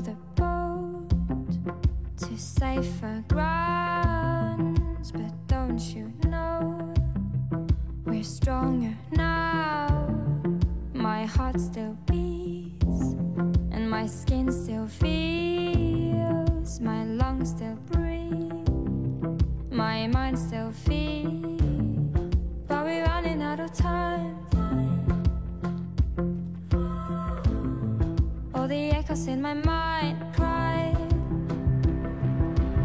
the boat to safer grounds, but don't you know we're stronger now? My heart still beats and my skin still feels, my lungs still breathe, my mind still feels, but we're running out of time. All the echoes in my mind cry,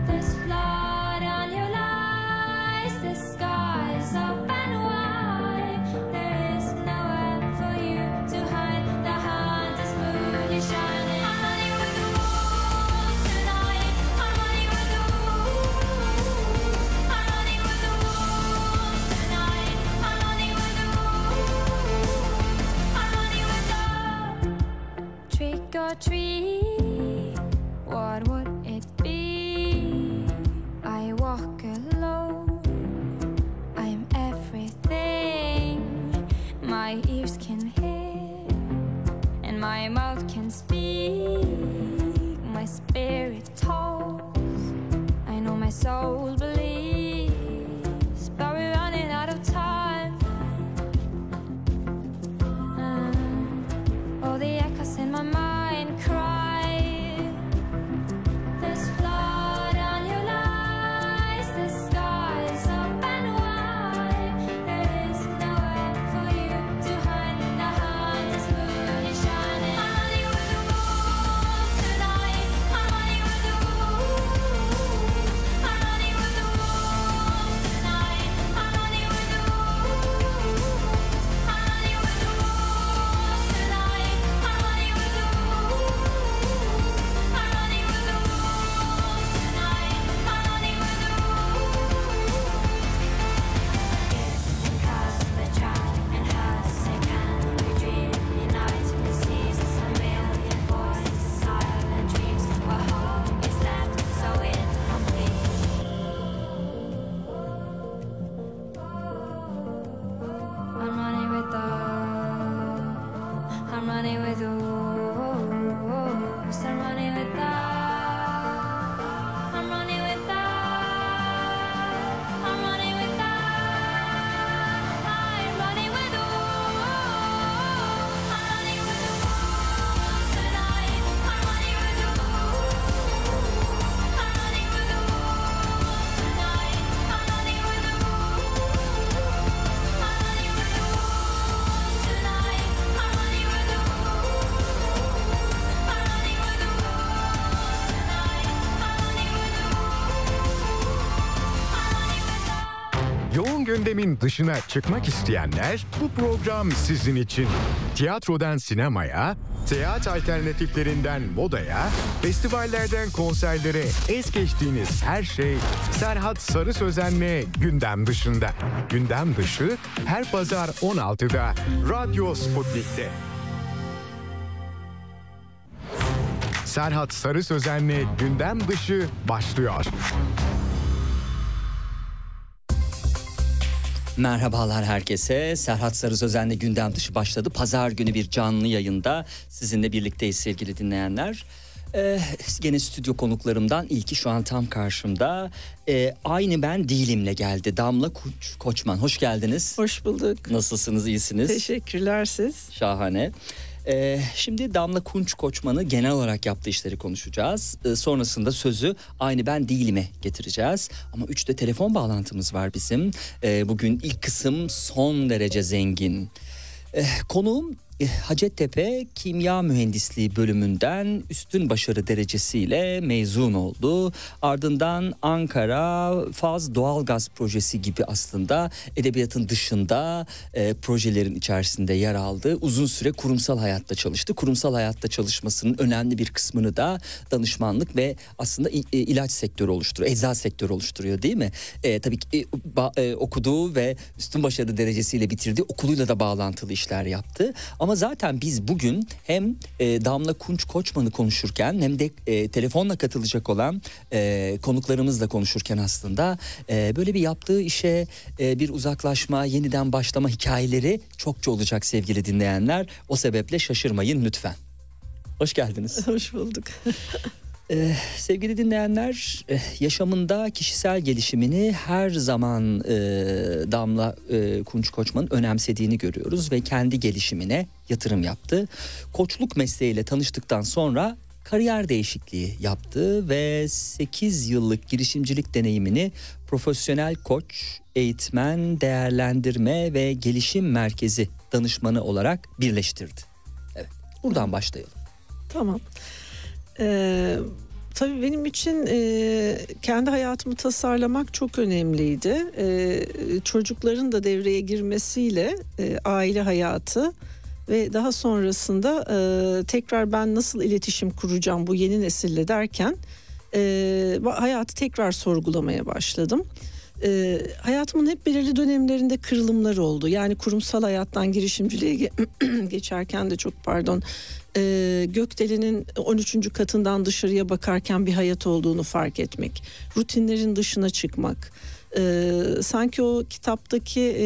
there's blood on your lies, the sky's open wide, there is nowhere for you to hide, the hand is moody shining. I'm running with the wolves tonight, I'm running with the wolves, I'm running with the wolves tonight, I'm running with the wolves, I'm running with the trick. Your treat, what would it be? I walk alone, I'm everything my ears can hear and my mouth can speak, my spirit tolls, I know my soul believes, but we're running out of time. All the echoes in my mind gündemin dışına çıkmak isteyenler, bu program sizin için. Tiyatrodan sinemaya, seyahat alternatiflerinden modaya, festivallerden konserlere es geçtiğiniz her şey Serhat Sarı Sözen'le Gündem Dışında. Gündem Dışı her pazar 16'da Radyo Sputnik'te. Serhat Sarı Sözen'le Gündem Dışı başlıyor. Merhabalar herkese. Serhat Sarı Sözen'le Gündem Dışı başladı. Pazar günü bir canlı yayında sizinle birlikteyiz sevgili dinleyenler. Gene stüdyo konuklarımdan ilki şu an tam karşımda. Aynı Ben Değilim'le geldi. Damla Kunç Koçman. Hoş geldiniz. Hoş bulduk. Nasılsınız? İyisiniz? Teşekkürler siz. Şahane. Şimdi Damla Kunç Koçman'ı genel olarak yaptığı işleri konuşacağız. Sonrasında sözü Aynı Ben Değilim'e getireceğiz. Ama 3'te telefon bağlantımız var bizim. Bugün ilk kısım son derece zengin. Konuğum Hacettepe Kimya Mühendisliği bölümünden üstün başarı derecesiyle mezun oldu. Ardından Ankara Faz Doğalgaz Projesi gibi aslında edebiyatın dışında projelerin içerisinde yer aldı. Uzun süre kurumsal hayatta çalıştı. Kurumsal hayatta çalışmasının önemli bir kısmını da danışmanlık ve aslında ilaç sektörü oluşturuyor. Eczacı sektörü oluşturuyor değil mi? Tabii ki okuduğu ve üstün başarı derecesiyle bitirdiği okuluyla da bağlantılı işler yaptı. Ama zaten biz bugün hem Damla Kunç Koçman'ı konuşurken hem de telefonla katılacak olan konuklarımızla konuşurken aslında böyle bir yaptığı işe bir uzaklaşma, yeniden başlama hikayeleri çokça olacak sevgili dinleyenler. O sebeple şaşırmayın lütfen. Hoş geldiniz. Hoş bulduk. Sevgili dinleyenler, yaşamında kişisel gelişimini her zaman Damla Kunç Koçman'ın önemsediğini görüyoruz ve kendi gelişimine yatırım yaptı. Koçluk mesleğiyle tanıştıktan sonra kariyer değişikliği yaptı ve 8 yıllık girişimcilik deneyimini profesyonel koç, eğitmen, değerlendirme ve gelişim merkezi danışmanı olarak birleştirdi. Evet, buradan başlayalım. Tamam. Tabii benim için kendi hayatımı tasarlamak çok önemliydi. Çocukların da devreye girmesiyle aile hayatı ve daha sonrasında tekrar ben nasıl iletişim kuracağım bu yeni nesille derken hayatı tekrar sorgulamaya başladım. Hayatımın hep belirli dönemlerinde kırılımlar oldu. Yani kurumsal hayattan girişimciliğe geçerken de çok Gökdelen'in 13. katından dışarıya bakarken bir hayat olduğunu fark etmek, rutinlerin dışına çıkmak, sanki o kitaptaki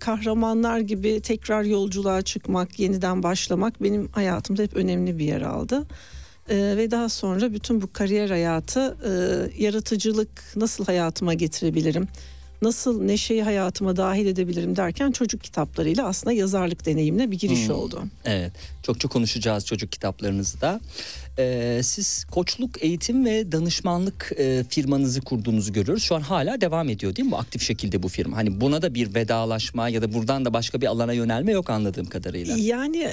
kahramanlar gibi tekrar yolculuğa çıkmak, yeniden başlamak benim hayatımda hep önemli bir yer aldı. Ve daha sonra bütün bu kariyer hayatı, yaratıcılık nasıl hayatıma getirebilirim, nasıl neşeyi hayatıma dahil edebilirim derken çocuk kitaplarıyla aslında yazarlık deneyimine bir giriş oldu. Evet, çok konuşacağız çocuk kitaplarınızı da. Siz koçluk, eğitim ve danışmanlık firmanızı kurduğunuzu görüyoruz. Şu an hala devam ediyor değil mi aktif şekilde bu firma? Hani buna da bir vedalaşma ya da buradan da başka bir alana yönelme yok anladığım kadarıyla. Yani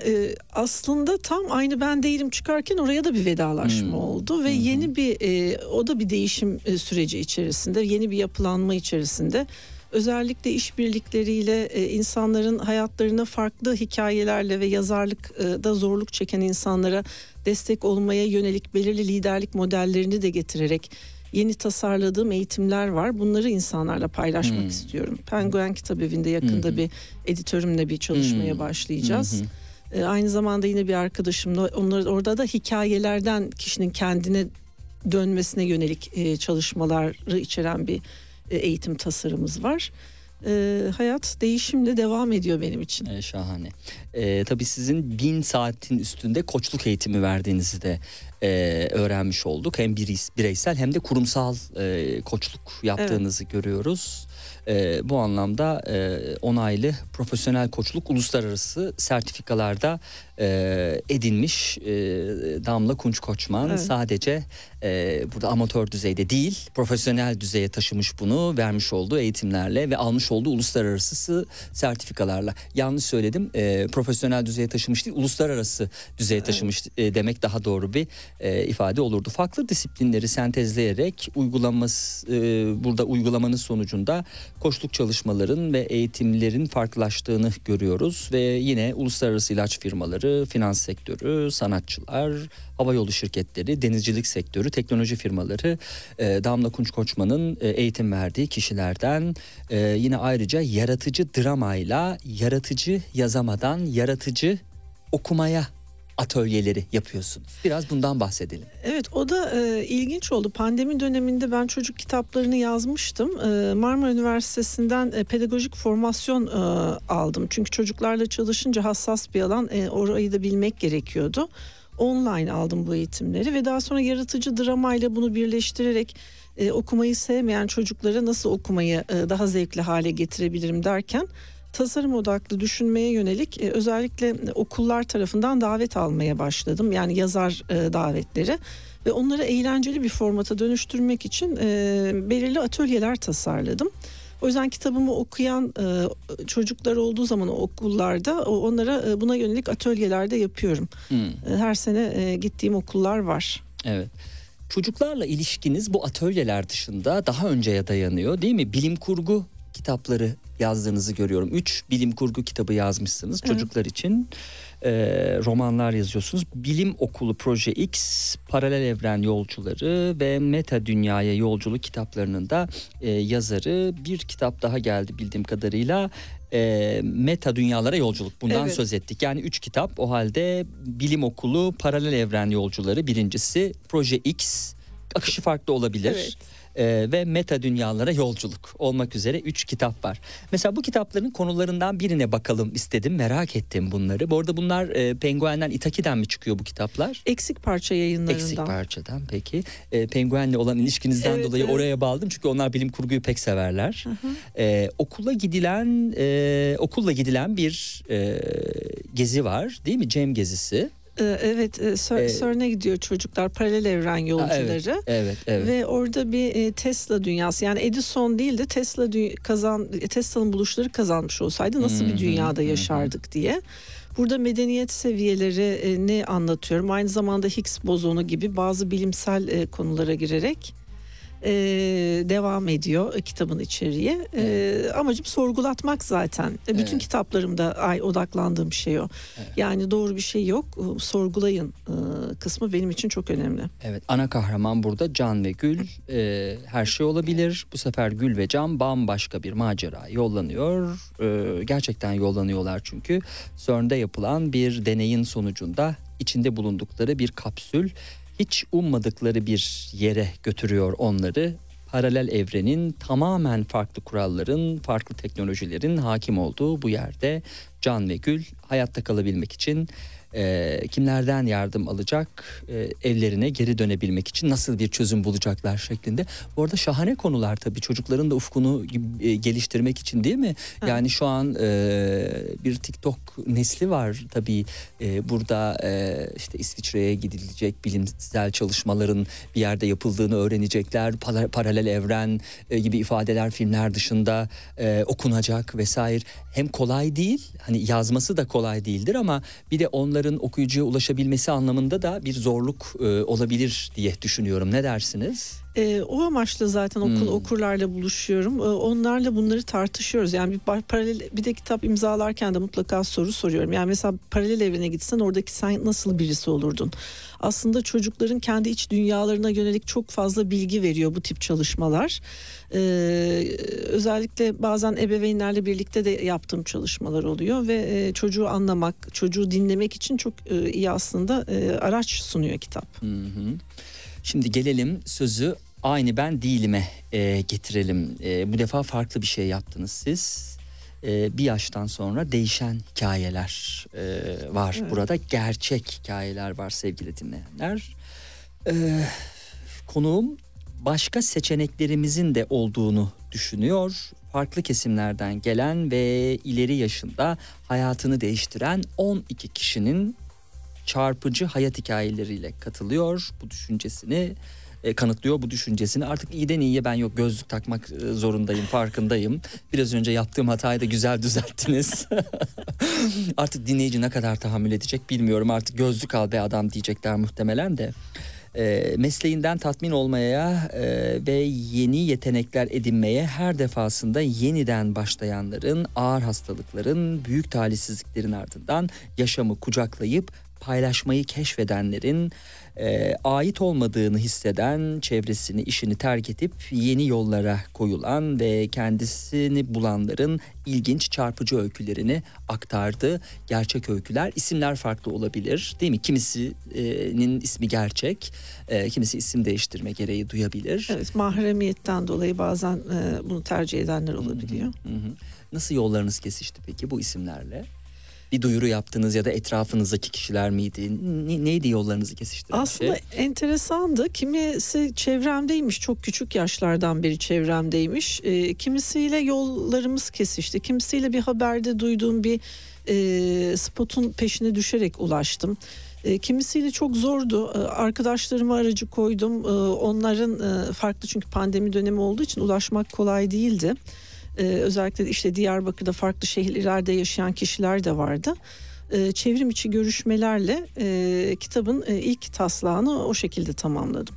aslında tam Aynı Ben Değilim çıkarken oraya da bir vedalaşma oldu ve yeni bir o da bir değişim süreci içerisinde, yeni bir yapılanma içerisinde. Özellikle işbirlikleriyle insanların hayatlarına farklı hikayelerle ve yazarlıkta zorluk çeken insanlara destek olmaya yönelik belirli liderlik modellerini de getirerek yeni tasarladığım eğitimler var. Bunları insanlarla paylaşmak istiyorum. Penguen Kitabevi'nde yakında bir editörümle bir çalışmaya başlayacağız. Aynı zamanda yine bir arkadaşımla orada da hikayelerden kişinin kendine dönmesine yönelik çalışmaları içeren bir eğitim tasarımımız var. Hayat değişimle devam ediyor benim için. Şahane. Tabii sizin 1000 saatin üstünde koçluk eğitimi verdiğinizi de öğrenmiş olduk. Hem bireysel hem de kurumsal koçluk yaptığınızı görüyoruz. Bu anlamda onaylı profesyonel koçluk uluslararası sertifikalarda edinmiş Damla Kunç Koçman. Sadece burada amatör düzeyde değil, profesyonel düzeye taşımış bunu, vermiş olduğu eğitimlerle ve almış olduğu uluslararası sertifikalarla. Yanlış söyledim, profesyonel düzeye taşımış değil, uluslararası düzeye taşımış demek daha doğru bir ifade olurdu. Farklı disiplinleri sentezleyerek uygulamanın sonucunda koçluk çalışmaların ve eğitimlerin farklılaştığını görüyoruz ve yine uluslararası ilaç firmaları, finans sektörü, sanatçılar, havayolu şirketleri, denizcilik sektörü, teknoloji firmaları Damla Kunç Koçman'ın eğitim verdiği kişilerden. Yine ayrıca yaratıcı dramayla yaratıcı yazamadan yaratıcı okumaya atölyeleri yapıyorsunuz. Biraz bundan bahsedelim. Evet, o da ilginç oldu. Pandemi döneminde ben çocuk kitaplarını yazmıştım. Marmara Üniversitesi'nden pedagojik formasyon aldım. Çünkü çocuklarla çalışınca hassas bir alan, orayı da bilmek gerekiyordu. Online aldım bu eğitimleri ve daha sonra yaratıcı dramayla bunu birleştirerek okumayı sevmeyen çocuklara nasıl okumayı daha zevkli hale getirebilirim derken tasarım odaklı düşünmeye yönelik özellikle okullar tarafından davet almaya başladım. Yani yazar davetleri ve onları eğlenceli bir formata dönüştürmek için belirli atölyeler tasarladım. O yüzden kitabımı okuyan çocuklar olduğu zaman okullarda onlara buna yönelik atölyelerde yapıyorum. Her sene gittiğim okullar var. Evet. Çocuklarla ilişkiniz bu atölyeler dışında daha önceye dayanıyor değil mi? Bilim kurgu kitapları yazdığınızı görüyorum. 3 bilim kurgu kitabı yazmışsınız çocuklar için. Romanlar yazıyorsunuz. Bilim Okulu, Proje X, Paralel Evren Yolcuları ve Meta Dünyaya Yolculuk kitaplarının da yazarı. Bir kitap daha geldi bildiğim kadarıyla. Meta Dünyalara Yolculuk. Bundan söz ettik. Yani 3 kitap. O halde Bilim Okulu, Paralel Evren Yolcuları birincisi. Proje X. Akışı farklı olabilir. ve Meta Dünyalara Yolculuk olmak üzere 3 kitap var. Mesela bu kitapların konularından birine bakalım istedim, merak ettim bunları. Bu arada bunlar Penguen'den, İtaki'den mi çıkıyor bu kitaplar? Eksik Parça Yayınlarından. Eksik Parça'dan, peki. Penguen'le olan ilişkinizden dolayı oraya bağladım çünkü onlar bilim kurguyu pek severler. Okulla gidilen bir gezi var, değil mi? Cem gezisi. Evet, CERN'e gidiyor çocuklar, Paralel Evren Yolcuları. Evet. Ve orada bir Tesla dünyası, yani Edison değil de Tesla'nın buluşları kazanmış olsaydı nasıl bir dünyada yaşardık diye. Burada medeniyet seviyelerini anlatıyorum. Aynı zamanda Higgs bozonu gibi bazı bilimsel konulara girerek devam ediyor kitabın içeriği. Amacım sorgulatmak zaten. Bütün kitaplarımda odaklandığım şey o. Yani doğru bir şey yok, sorgulayın kısmı benim için çok önemli. Evet, ana kahraman burada Can ve Gül. Her şey olabilir. Bu sefer Gül ve Can bambaşka bir macera yollanıyor. Gerçekten yollanıyorlar çünkü. CERN'de yapılan bir deneyin sonucunda içinde bulundukları bir kapsül hiç ummadıkları bir yere götürüyor onları. Paralel evrenin, tamamen farklı kuralların, farklı teknolojilerin hakim olduğu bu yerde Can ve Gül hayatta kalabilmek için kimlerden yardım alacak, evlerine geri dönebilmek için nasıl bir çözüm bulacaklar şeklinde. Bu arada şahane konular tabii, çocukların da ufkunu geliştirmek için, değil mi? Yani şu an bir TikTok nesli var tabii. Burada işte İsviçre'ye gidilecek, bilimsel çalışmaların bir yerde yapıldığını öğrenecekler. Paralel evren gibi ifadeler filmler dışında okunacak vesaire. Hem kolay değil, hani yazması da kolay değildir ama bir de onları okuyucuya ulaşabilmesi anlamında da bir zorluk olabilir diye düşünüyorum. Ne dersiniz? O amaçla zaten okurlarla buluşuyorum. Onlarla bunları tartışıyoruz. Yani bir de kitap imzalarken de mutlaka soru soruyorum. Yani mesela paralel evrene gitsen oradaki sen nasıl birisi olurdun? Aslında çocukların kendi iç dünyalarına yönelik çok fazla bilgi veriyor bu tip çalışmalar. Özellikle bazen ebeveynlerle birlikte de yaptığım çalışmalar oluyor ve çocuğu anlamak, çocuğu dinlemek için çok iyi aslında araç sunuyor kitap. Hı hı. Şimdi gelelim, sözü Aynı Ben Değilim'e getirelim. Bu defa farklı bir şey yaptınız siz. Bir yaştan sonra değişen hikayeler var. Evet. Burada gerçek hikayeler var sevgili dinleyenler. Konuğum başka seçeneklerimizin de olduğunu düşünüyor. Farklı kesimlerden gelen ve ileri yaşında hayatını değiştiren 12 kişinin çarpıcı hayat hikayeleriyle katılıyor, bu düşüncesini kanıtlıyor, bu düşüncesini. Artık iyiden iyiye ben yok gözlük takmak zorundayım, farkındayım. Biraz önce yaptığım hatayı da güzel düzelttiniz. Artık dinleyici ne kadar tahammül edecek bilmiyorum, artık gözlük al be adam diyecekler muhtemelen de. Mesleğinden tatmin olmaya ve yeni yetenekler edinmeye her defasında yeniden başlayanların, ağır hastalıkların, büyük talihsizliklerin ardından yaşamı kucaklayıp paylaşmayı keşfedenlerin, ait olmadığını hisseden, çevresini, işini terk edip yeni yollara koyulan ve kendisini bulanların ilginç, çarpıcı öykülerini aktardı. Gerçek öyküler, isimler farklı olabilir, değil mi? Kimisinin ismi gerçek, kimisi isim değiştirme gereği duyabilir. Evet, mahremiyetten dolayı bazen bunu tercih edenler olabiliyor. Nasıl yollarınız kesişti peki bu isimlerle? Bir duyuru yaptınız ya da etrafınızdaki kişiler miydi? Neydi yollarınızı kesiştiren? Aslında enteresandı. Kimisi çevremdeymiş, çok küçük yaşlardan beri çevremdeymiş. Kimisiyle yollarımız kesişti. Kimisiyle bir haberde duyduğum bir spotun peşine düşerek ulaştım. Kimisiyle çok zordu. Arkadaşlarıma aracı koydum. Onların farklı, çünkü pandemi dönemi olduğu için ulaşmak kolay değildi. Özellikle işte Diyarbakır'da, farklı şehirlerde yaşayan kişiler de vardı. Çevrim içi görüşmelerle kitabın ilk taslağını o şekilde tamamladım.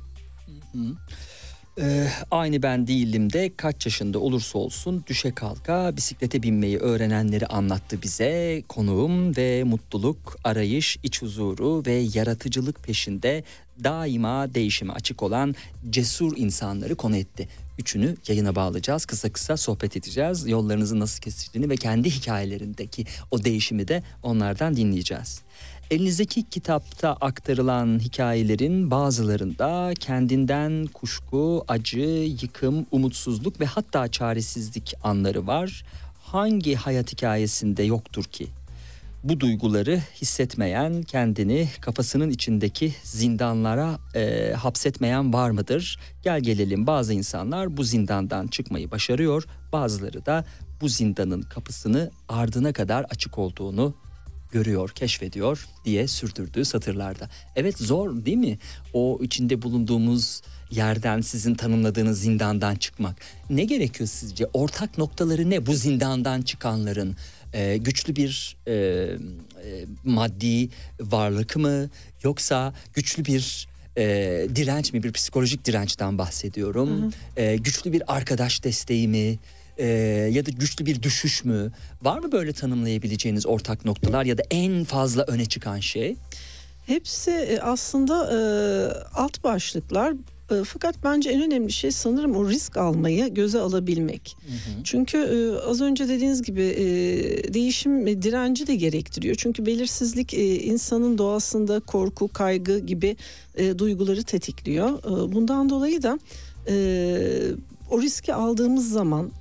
Aynı Ben Değilim de kaç yaşında olursa olsun düşe kalka bisiklete binmeyi öğrenenleri anlattı bize konuğum ve mutluluk, arayış, iç huzuru ve yaratıcılık peşinde daima değişime açık olan cesur insanları konu etti. Üçünü yayına bağlayacağız. Kısa kısa sohbet edeceğiz. Yollarınızın nasıl kesiştiğini ve kendi hikayelerindeki o değişimi de onlardan dinleyeceğiz. Elinizdeki kitapta aktarılan hikayelerin bazılarında kendinden kuşku, acı, yıkım, umutsuzluk ve hatta çaresizlik anları var. Hangi hayat hikayesinde yoktur ki? Bu duyguları hissetmeyen, kendini kafasının içindeki zindanlara hapsetmeyen var mıdır? Gel gelelim, bazı insanlar bu zindandan çıkmayı başarıyor, bazıları da bu zindanın kapısını ardına kadar açık olduğunu görüyor, keşfediyor diye sürdürdüğü satırlarda. Evet, zor değil mi? O içinde bulunduğumuz yerden, sizin tanımladığınız zindandan çıkmak. Ne gerekiyor sizce? Ortak noktaları ne bu zindandan çıkanların? Güçlü bir maddi varlık mı, yoksa güçlü bir direnç mi, bir psikolojik dirençten bahsediyorum. Hı hı. Güçlü bir arkadaş desteği mi, ya da güçlü bir düşüş mü? Var mı böyle tanımlayabileceğiniz ortak noktalar ya da en fazla öne çıkan şey? Hepsi aslında alt başlıklar. Fakat bence en önemli şey sanırım o risk almayı göze alabilmek. Hı hı. Çünkü az önce dediğiniz gibi değişim direnci de gerektiriyor. Çünkü belirsizlik insanın doğasında korku, kaygı gibi duyguları tetikliyor. Bundan dolayı da o riski aldığımız zaman,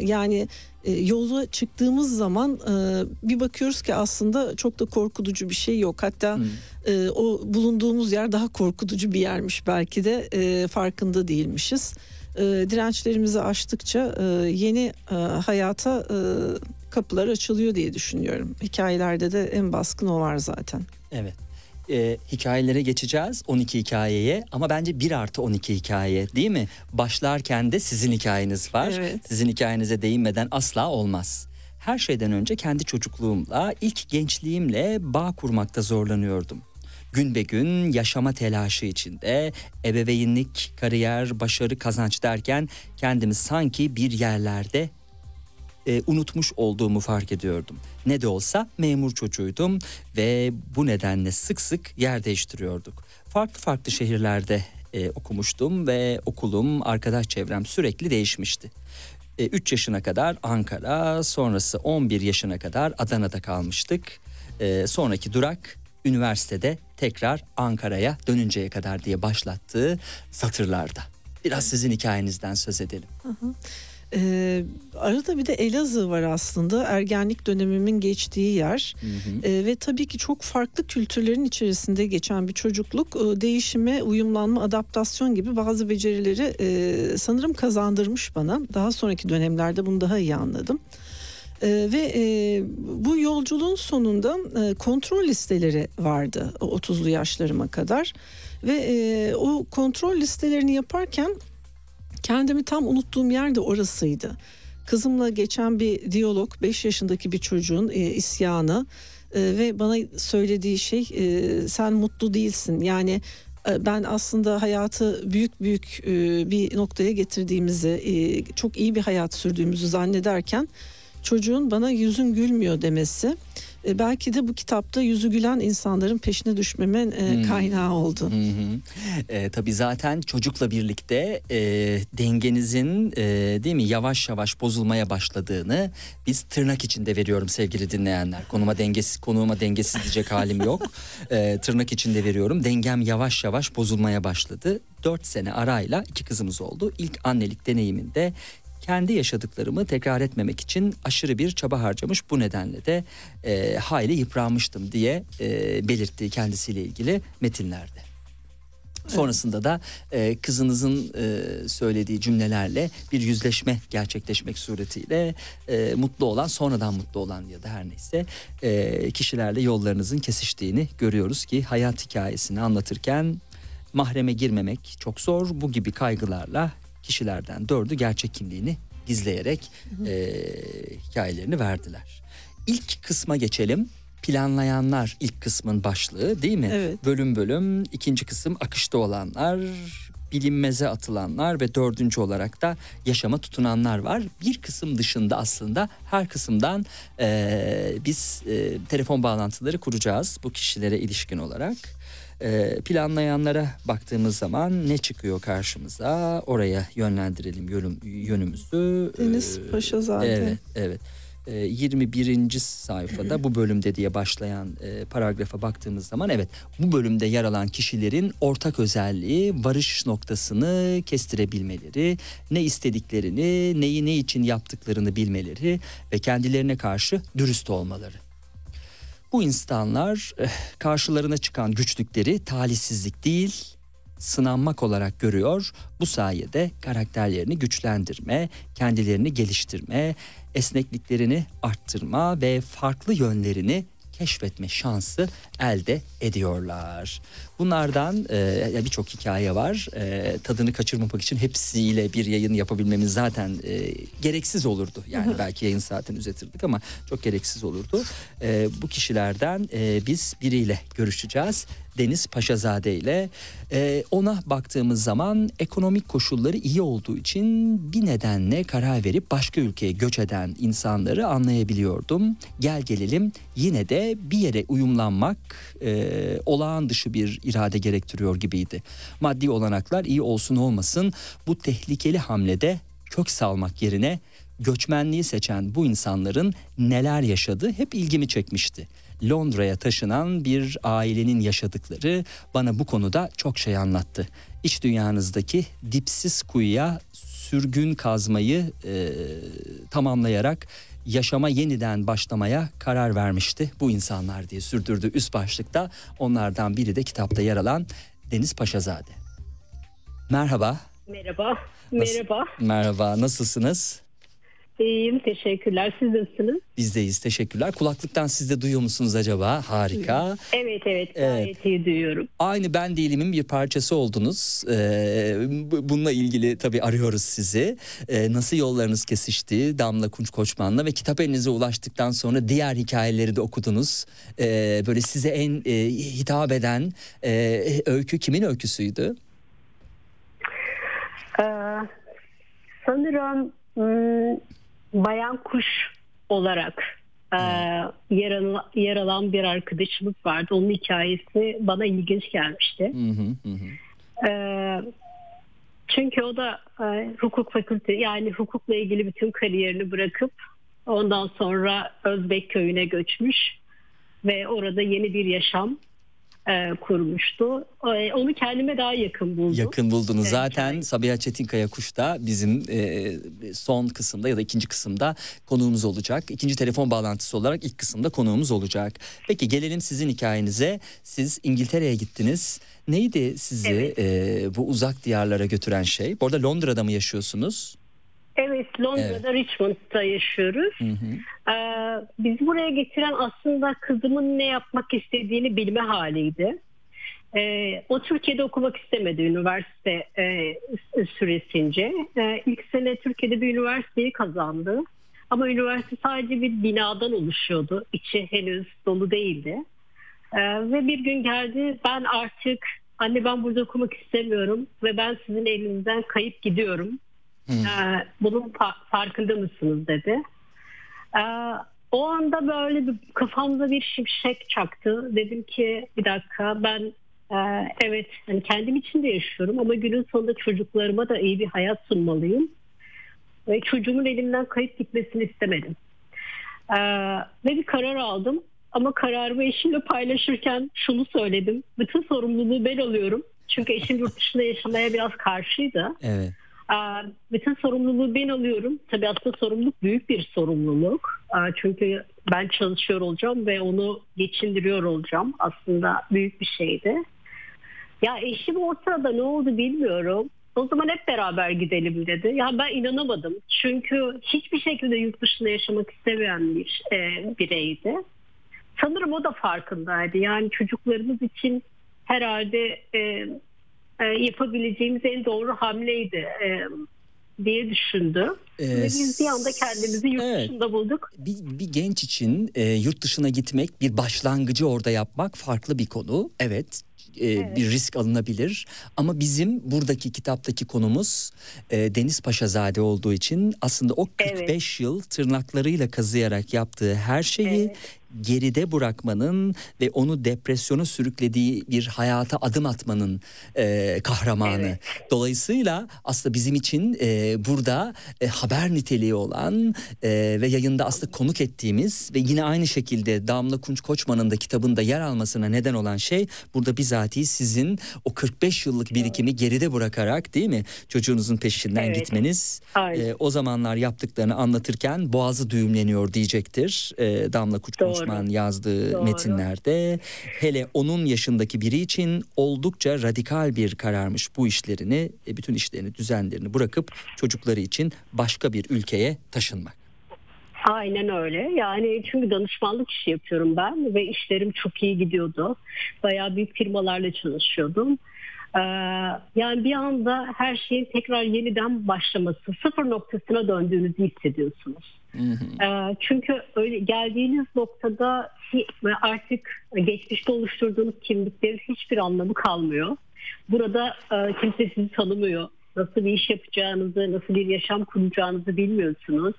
yani yola çıktığımız zaman bir bakıyoruz ki aslında çok da korkutucu bir şey yok. Hatta o bulunduğumuz yer daha korkutucu bir yermiş, belki de farkında değilmişiz. Dirençlerimizi aştıkça yeni hayata kapılar açılıyor diye düşünüyorum. Hikayelerde de en baskın o var zaten. Evet. Hikayelere geçeceğiz, 12 hikayeye, ama bence 1+12 hikaye değil mi? Başlarken de sizin hikayeniz var. Evet. Sizin hikayenize değinmeden asla olmaz. Her şeyden önce kendi çocukluğumla, ilk gençliğimle bağ kurmakta zorlanıyordum. Gün be gün yaşama telaşı içinde ebeveynlik, kariyer, başarı, kazanç derken kendimi sanki bir yerlerde unutmuş olduğumu fark ediyordum. Ne de olsa memur çocuğuydum ve bu nedenle sık sık yer değiştiriyorduk. Farklı farklı şehirlerde okumuştum ve okulum, arkadaş çevrem sürekli değişmişti. 3 yaşına kadar Ankara, sonrası 11 yaşına kadar Adana'da kalmıştık. Sonraki durak üniversitede, tekrar Ankara'ya dönünceye kadar diye başlattığı satırlarda. Biraz sizin hikayenizden söz edelim. Hı hı. Arada bir de Elazığ var aslında, ergenlik dönemimin geçtiği yer. Hı hı. Ve tabii ki çok farklı kültürlerin içerisinde geçen bir çocukluk değişime uyumlanma, adaptasyon gibi bazı becerileri sanırım kazandırmış bana. Daha sonraki dönemlerde bunu daha iyi anladım. Ve bu yolculuğun sonunda kontrol listeleri vardı 30'lu yaşlarıma kadar ve o kontrol listelerini yaparken kendimi tam unuttuğum yer de orasıydı. Kızımla geçen bir diyalog, 5 yaşındaki bir çocuğun isyanı ve bana söylediği şey, sen mutlu değilsin. Yani ben aslında hayatı büyük bir noktaya getirdiğimizi, çok iyi bir hayat sürdüğümüzü zannederken çocuğun bana yüzün gülmüyor demesi, belki de bu kitapta yüzü gülen insanların peşine düşmemin kaynağı oldu. Hı hı. Tabii zaten çocukla birlikte dengenizin değil mi, yavaş yavaş bozulmaya başladığını, biz tırnak içinde veriyorum sevgili dinleyenler. Konuğuma dengesiz diyecek halim yok. Tırnak içinde veriyorum. Dengem yavaş yavaş bozulmaya başladı. 4 sene arayla 2 kızımız oldu. İlk annelik deneyiminde kendi yaşadıklarımı tekrar etmemek için aşırı bir çaba harcamış. Bu nedenle de hayli yıpranmıştım diye belirttiği kendisiyle ilgili metinlerde. Evet. Sonrasında da kızınızın söylediği cümlelerle bir yüzleşme gerçekleşmek suretiyle mutlu olan, sonradan mutlu olan ya da her neyse kişilerle yollarınızın kesiştiğini görüyoruz ki hayat hikayesini anlatırken mahreme girmemek çok zor. Bu gibi kaygılarla kişilerden 4'ü gerçek kimliğini gizleyerek hikayelerini verdiler. İlk kısma geçelim. Planlayanlar ilk kısmın başlığı değil mi? Evet. Bölüm bölüm. 2. kısım akışta olanlar, bilinmeze atılanlar ve 4. olarak da yaşama tutunanlar var. Bir kısım dışında aslında her kısımdan biz telefon bağlantıları kuracağız bu kişilere ilişkin olarak. Planlayanlara baktığımız zaman ne çıkıyor karşımıza? Oraya yönlendirelim yönümüzü. Deniz Paşazade. Evet, evet. 21. sayfada bu bölümde diye başlayan paragrafa baktığımız zaman evet, bu bölümde yer alan kişilerin ortak özelliği varış noktasını kestirebilmeleri, ne istediklerini, neyi ne için yaptıklarını bilmeleri ve kendilerine karşı dürüst olmaları. Bu insanlar karşılarına çıkan güçlükleri talihsizlik değil, sınanmak olarak görüyor. Bu sayede karakterlerini güçlendirme, kendilerini geliştirme, esnekliklerini arttırma ve farklı yönlerini keşfetme şansı elde ediyorlar. Bunlardan birçok hikaye var. Tadını kaçırmamak için hepsiyle bir yayın yapabilmemiz zaten gereksiz olurdu. Yani belki yayın saatini uzattırdık ama çok gereksiz olurdu. Bu kişilerden biz biriyle görüşeceğiz. Deniz Paşazade ile. Ona baktığımız zaman ekonomik koşulları iyi olduğu için bir nedenle karar verip başka ülkeye göç eden insanları anlayabiliyordum. Gel gelelim yine de bir yere uyumlanmak olağan dışı bir irade gerektiriyor gibiydi. Maddi olanaklar iyi olsun olmasın bu tehlikeli hamlede kök salmak yerine göçmenliği seçen bu insanların neler yaşadığı hep ilgimi çekmişti. Londra'ya taşınan bir ailenin yaşadıkları bana bu konuda çok şey anlattı. İç dünyanızdaki dipsiz kuyuya sürgün kazmayı tamamlayarak yaşama yeniden başlamaya karar vermişti bu insanlar diye sürdürdü üst başlıkta. Onlardan biri de kitapta yer alan Deniz Paşazade. Merhaba. Merhaba. Merhaba. Nasılsınız? İyiyim, teşekkürler. Siz nasılsınız? Biz deyiz, teşekkürler. Kulaklıktan siz de duyuyor musunuz acaba? Harika. Evet, gayet iyi duyuyorum. Aynı Ben Değilim'in bir parçası oldunuz. Bununla ilgili tabii arıyoruz sizi. Nasıl yollarınız kesişti Damla Kunç Koçman'la ve kitap elinize ulaştıktan sonra diğer hikayeleri de okudunuz. Böyle size en hitap eden öykü kimin öyküsüydü? Sanırım... Bayan Kuş olarak yer alan bir arkadaşımız vardı. Onun hikayesi bana ilginç gelmişti. Çünkü o da hukuk fakültesi, yani hukukla ilgili bütün kariyerini bırakıp ondan sonra Özbek köyüne göçmüş ve orada yeni bir yaşam kurmuştu. Onu kendime daha yakın buldum. Yakın buldunuz. Evet. Zaten Sabiha Çetinkaya Kuş da bizim son kısımda ya da ikinci kısımda konuğumuz olacak. İkinci telefon bağlantısı olarak ilk kısımda konuğumuz olacak. Peki gelelim sizin hikayenize. Siz İngiltere'ye gittiniz. Neydi sizi bu uzak diyarlara götüren şey? Bu arada Londra'da mı yaşıyorsunuz? Evet, Londra'da Richmond'da yaşıyoruz. Bizi buraya getiren aslında kızımın ne yapmak istediğini bilme haliydi. O Türkiye'de okumak istemedi üniversite süresince. İlk sene Türkiye'de bir üniversiteyi kazandı. Ama üniversite sadece bir binadan oluşuyordu. İçi henüz dolu değildi. Ve bir gün geldi, ben artık anne ben burada okumak istemiyorum ve ben sizin elinizden kayıp gidiyorum. Bunun farkında mısınız dedi. O anda böyle kafamda bir şimşek çaktı. Dedim ki bir dakika, ben evet hani kendim için de yaşıyorum ama günün sonunda çocuklarıma da iyi bir hayat sunmalıyım. Ve çocuğumun elimden kayıp gitmesini istemedim. Ve bir karar aldım ama kararımı eşimle paylaşırken şunu söyledim. Bütün sorumluluğu ben alıyorum. Çünkü eşim yurt dışında yaşamaya biraz karşıydı. Evet. Bütün sorumluluğu ben alıyorum. Tabii aslında sorumluluk büyük bir sorumluluk. Çünkü ben çalışıyor olacağım ve onu geçindiriyor olacağım. Aslında büyük bir şeydi. Ya eşim ortada, ne oldu bilmiyorum. O zaman hep beraber gidelim dedi. Ya ben inanamadım. Çünkü hiçbir şekilde yurt dışında yaşamak istemeyen bir bireydi. Sanırım o da farkındaydı. Yani çocuklarımız için herhalde... yapabileceğimiz en doğru hamleydi diye düşündüm. Ve biz bir anda kendimizi yurt dışında bulduk. Bir genç için yurt dışına gitmek, bir başlangıcı orada yapmak farklı bir konu. Evet. Bir risk alınabilir ama bizim buradaki kitaptaki konumuz Deniz Paşazade olduğu için aslında o 45 yıl tırnaklarıyla kazıyarak yaptığı her şeyi geride bırakmanın ve onu depresyona sürüklediği bir hayata adım atmanın kahramanı. Evet. Dolayısıyla aslında bizim için burada haber niteliği olan ve yayında aslında konuk ettiğimiz ve yine aynı şekilde Damla Kunç Koçman'ın da kitabında yer almasına neden olan şey burada bizatihi sizin o 45 yıllık birikimi geride bırakarak, değil mi? Çocuğunuzun peşinden gitmeniz. O zamanlar yaptıklarını anlatırken boğazı düğümleniyor diyecektir Damla Kunç Koçman yazdığı metinlerde. Hele onun yaşındaki biri için oldukça radikal bir kararmış bu işlerini, bütün işlerini, düzenlerini bırakıp çocukları için başka bir ülkeye taşınmak. Aynen öyle. Yani çünkü danışmanlık işi yapıyorum ben ve işlerim çok iyi gidiyordu. Bayağı büyük firmalarla çalışıyordum. Yani bir anda her şeyin tekrar yeniden başlaması, sıfır noktasına döndüğünüzü hissediyorsunuz. Çünkü öyle geldiğiniz noktada artık geçmişte oluşturduğunuz kimliklerin hiçbir anlamı kalmıyor. Burada kimse sizi tanımıyor. Nasıl bir iş yapacağınızı, nasıl bir yaşam kuracağınızı bilmiyorsunuz.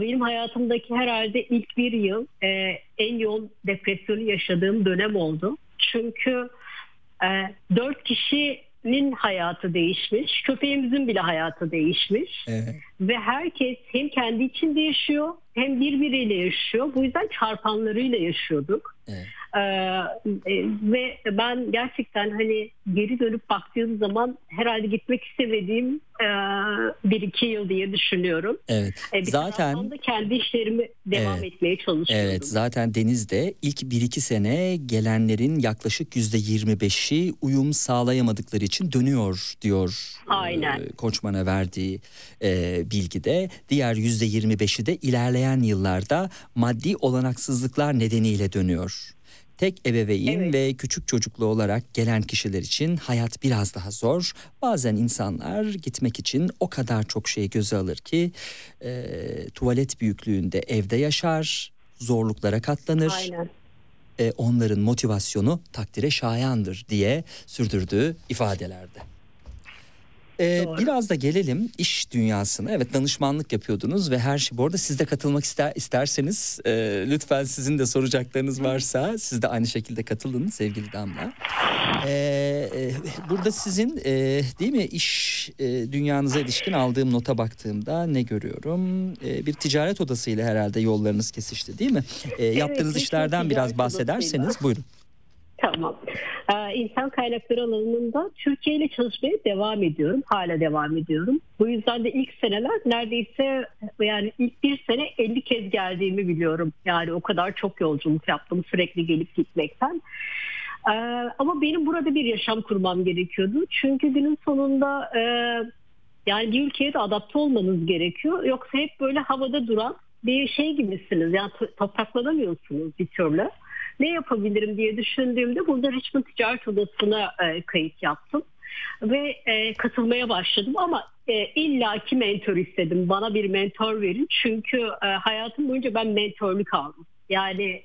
Benim hayatımdaki herhalde ilk bir yıl en yoğun depresyonu yaşadığım dönem oldu. Çünkü 4 kişinin hayatı değişmiş, köpeğimizin bile hayatı değişmiş. Evet. Ve herkes hem kendi içinde yaşıyor hem birbiriyle yaşıyor. Bu yüzden çarpanlarıyla yaşıyorduk. Evet. Ve ben gerçekten hani geri dönüp baktığım zaman herhalde gitmek istemediğim 1-2 yıl diye düşünüyorum. Evet. Zaten da kendi işlerimi devam etmeye çalışıyorum. Evet, zaten Deniz'de ilk 1-2 sene gelenlerin yaklaşık %25'i uyum sağlayamadıkları için dönüyor diyor. Aynen. Koçman'a verdiği bilgide. Diğer %25'i de ilerleyen yıllarda maddi olanaksızlıklar nedeniyle dönüyor. Tek ebeveyn ve küçük çocuklu olarak gelen kişiler için hayat biraz daha zor. Bazen insanlar gitmek için o kadar çok şey göze alır ki tuvalet büyüklüğünde evde yaşar, zorluklara katlanır. Aynen. Onların motivasyonu takdire şayandır diye sürdürdüğü ifadelerde. Biraz da gelelim iş dünyasına. Evet, danışmanlık yapıyordunuz ve her şey. Bu arada siz de katılmak isterseniz lütfen, sizin de soracaklarınız varsa siz de aynı şekilde katılın sevgili Damla. Burada sizin değil mi iş dünyanıza ilişkin aldığım nota baktığımda ne görüyorum? Bir ticaret odasıyla herhalde yollarınız kesişti, değil mi? Yaptığınız işlerden biraz bahsederseniz buyurun. Tamam. İnsan kaynakları alanında Türkiye ile çalışmaya devam ediyorum. Hala devam ediyorum. Bu yüzden de ilk seneler neredeyse, yani ilk bir sene 50 kez geldiğimi biliyorum. Yani o kadar çok yolculuk yaptım sürekli gelip gitmekten. Ama benim burada bir yaşam kurmam gerekiyordu. Çünkü günün sonunda yani bir ülkeye de adapte olmanız gerekiyor. Yoksa hep böyle havada duran bir şey gibisiniz. Yani topraklanamıyorsunuz bir türlü. Ne yapabilirim diye düşündüğümde burada Richmond Ticaret Odası'na kayıt yaptım ve katılmaya başladım, ama illaki mentor istedim. Bana bir mentor verin, çünkü hayatım boyunca ben mentörlük aldım. Yani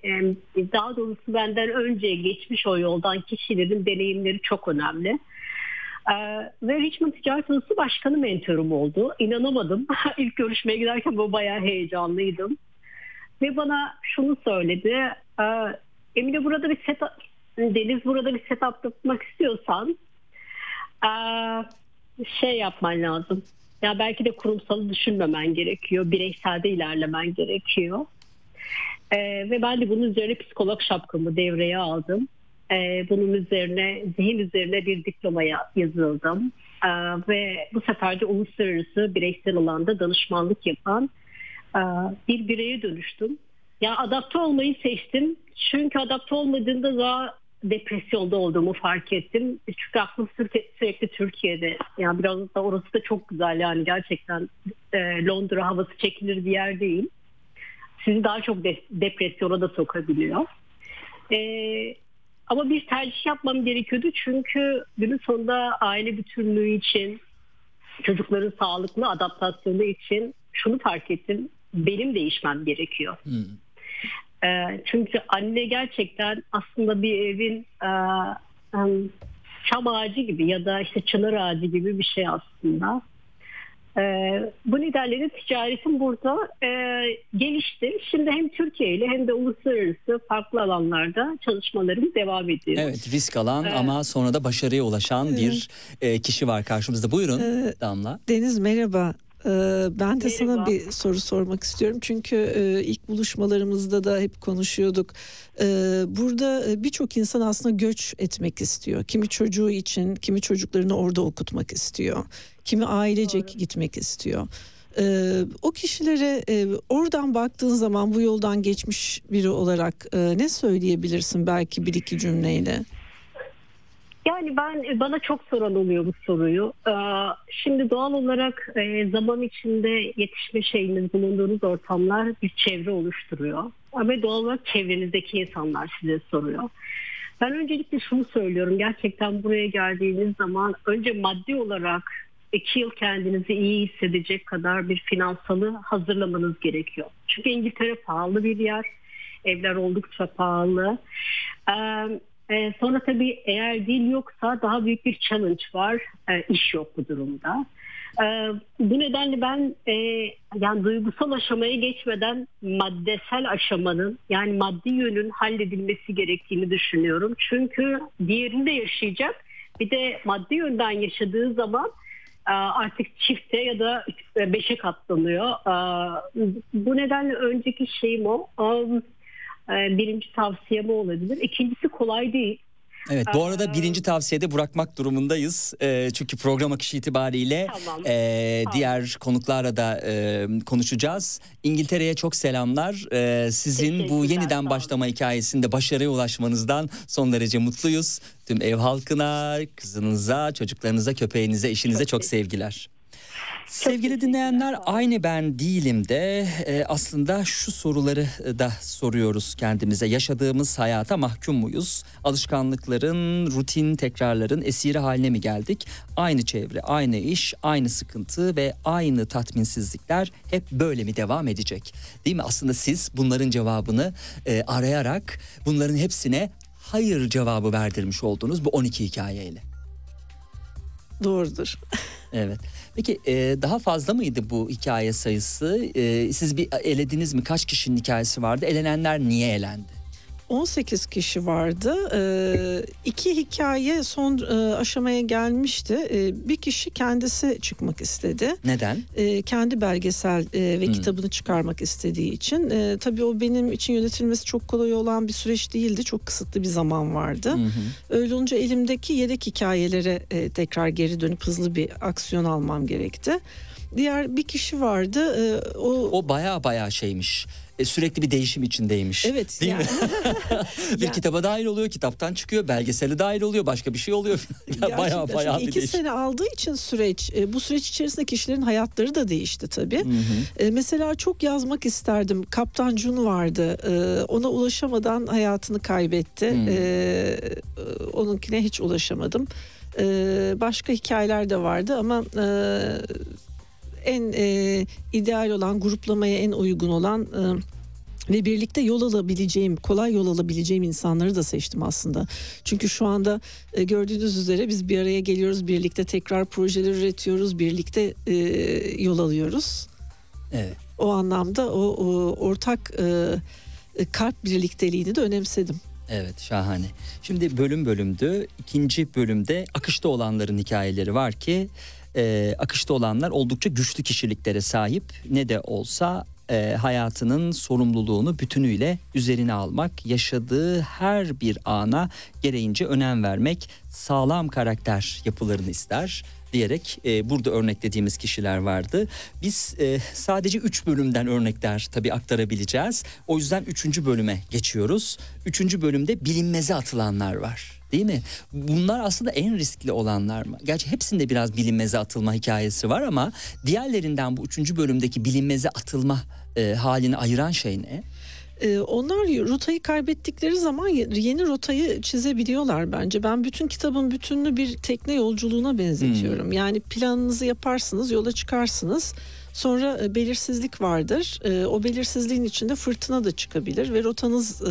daha doğrusu benden önce geçmiş o yoldan kişilerin deneyimleri çok önemli. Ve Richmond Ticaret Odası Başkanı mentorum oldu. İnanamadım. İlk görüşmeye giderken bu bayağı heyecanlıydım. Ve bana şunu söyledi: Emine, burada bir setup, Deniz, burada bir setup yapmak istiyorsan şey yapman lazım. Ya belki de kurumsalı düşünmemen gerekiyor, bireyselde ilerlemen gerekiyor. Ve ben de bunun üzerine psikolog şapkamı devreye aldım. Bunun üzerine, zihin üzerine bir diplomaya yazıldım. Ve bu sefer de uluslararası bireysel alanda danışmanlık yapan bir bireye dönüştüm. Ya adapte olmayı seçtim. Çünkü adapte olmadığımda daha depresyonda olduğumu fark ettim. Çünkü aklım sürekli Türkiye'de. Yani biraz da orası da çok güzel, yani gerçekten Londra havası çekilir bir yer değil. Sizi daha çok depresyona da sokabiliyor. Ama bir tercih yapmam gerekiyordu. Çünkü günün sonunda aile bütünlüğü için, çocukların sağlıklı adaptasyonu için şunu fark ettim: benim değişmem gerekiyor. Çünkü anne gerçekten aslında bir evin çam ağacı gibi ya da işte çınar ağacı gibi bir şey aslında. Bu liderlerin ticaretin burada gelişti. Şimdi hem Türkiye ile hem de uluslararası farklı alanlarda çalışmalarımız devam ediyor. Evet, risk alan ama sonra da başarıya ulaşan bir kişi var karşımızda. Buyurun Damla. Deniz merhaba. Ben de sana bir soru sormak istiyorum. Çünkü ilk buluşmalarımızda da hep konuşuyorduk. Burada birçok insan aslında göç etmek istiyor. Kimi çocuğu için, kimi çocuklarını orada okutmak istiyor. Kimi ailecek gitmek istiyor. O kişilere oradan baktığın zaman bu yoldan geçmiş biri olarak ne söyleyebilirsin belki bir iki cümleyle? Yani bana çok soran oluyor bu soruyu. Şimdi doğal olarak zaman içinde yetişme şeyiniz, bulunduğunuz ortamlar bir çevre oluşturuyor. Ama doğal olarak çevrenizdeki insanlar size soruyor. Ben öncelikle şunu söylüyorum. Gerçekten buraya geldiğiniz zaman önce maddi olarak 2 yıl kendinizi iyi hissedecek kadar bir finansalı hazırlamanız gerekiyor. Çünkü İngiltere pahalı bir yer. Evler oldukça pahalı. Sonra tabii eğer dil yoksa daha büyük bir challenge var. İş yok bu durumda. Bu nedenle ben yani duygusal aşamaya geçmeden maddesel aşamanın, yani maddi yönün halledilmesi gerektiğini düşünüyorum. Çünkü diğerini de yaşayacak. Bir de maddi yönden yaşadığı zaman artık çifte ya da 5'e katlanıyor. Bu nedenle önceki şeyim o. Birinci tavsiyem olabilir. İkincisi kolay değil. Evet, bu arada birinci tavsiyede bırakmak durumundayız. Çünkü program akışı itibariyle diğer konuklarla da konuşacağız. İngiltere'ye çok selamlar. Sizin bu yeniden başlama hikayesinde başarıya ulaşmanızdan son derece mutluyuz. Tüm ev halkına, kızınıza, çocuklarınıza, köpeğinize, eşinize çok sevgiler. Sevgili dinleyenler, Aynı Ben Değilim de aslında şu soruları da soruyoruz kendimize. Yaşadığımız hayata mahkum muyuz? Alışkanlıkların, rutin tekrarların esiri haline mi geldik? Aynı çevre, aynı iş, aynı sıkıntı ve aynı tatminsizlikler hep böyle mi devam edecek? Değil mi? Aslında siz bunların cevabını arayarak bunların hepsine hayır cevabı verdirmiş oldunuz bu 12 hikayeyle. Doğrudur. Evet. Peki daha fazla mıydı bu hikaye sayısı? Siz bir elediniz mi? Kaç kişinin hikayesi vardı? Elenenler niye elendi? 18 kişi vardı. 2 hikaye son aşamaya gelmişti. Bir kişi kendisi çıkmak istedi. Neden? Kendi belgesel ve kitabını çıkarmak istediği için. Tabii o benim için yönetilmesi çok kolay olan bir süreç değildi. Çok kısıtlı bir zaman vardı. Öyle olunca elimdeki yedek hikayelere tekrar geri dönüp hızlı bir aksiyon almam gerekti. Diğer bir kişi vardı. O bayağı şeymiş. Sürekli bir değişim içindeymiş. Evet. Değil yani. Bir kitaba dahil oluyor, kitaptan çıkıyor, belgesele dahil oluyor, başka bir şey oluyor. Bayağı bir 2 sene aldığı için süreç, bu süreç içerisinde kişilerin hayatları da değişti tabii. Mesela çok yazmak isterdim. Kaptan Jun vardı. Ona ulaşamadan hayatını kaybetti. Onunkine hiç ulaşamadım. Başka hikayeler de vardı ama... en ideal olan, gruplamaya en uygun olan ve birlikte kolay yol alabileceğim insanları da seçtim aslında. Çünkü şu anda gördüğünüz üzere biz bir araya geliyoruz, birlikte tekrar projeler üretiyoruz, birlikte yol alıyoruz. Evet. O anlamda o ortak kalp birlikteliğini de önemsedim. Evet, şahane. Şimdi bölüm bölümdü. 2. bölümde akışta olanların hikayeleri var ki akışta olanlar oldukça güçlü kişiliklere sahip, ne de olsa hayatının sorumluluğunu bütünüyle üzerine almak, yaşadığı her bir ana gereğince önem vermek sağlam karakter yapılarını ister diyerek burada örneklediğimiz kişiler vardı. Biz sadece 3 bölümden örnekler tabii aktarabileceğiz. O yüzden 3. bölüme geçiyoruz. 3. bölümde bilinmeze atılanlar var. Değil mi? Bunlar aslında en riskli olanlar mı? Gerçi hepsinde biraz bilinmeze atılma hikayesi var ama diğerlerinden bu 3. bölümdeki bilinmeze atılma halini ayıran şey ne? Onlar rotayı kaybettikleri zaman yeni rotayı çizebiliyorlar bence. Ben bütün kitabın bütününü bir tekne yolculuğuna benzetiyorum. Yani planınızı yaparsınız, yola çıkarsınız. Sonra belirsizlik vardır. O belirsizliğin içinde fırtına da çıkabilir ve rotanız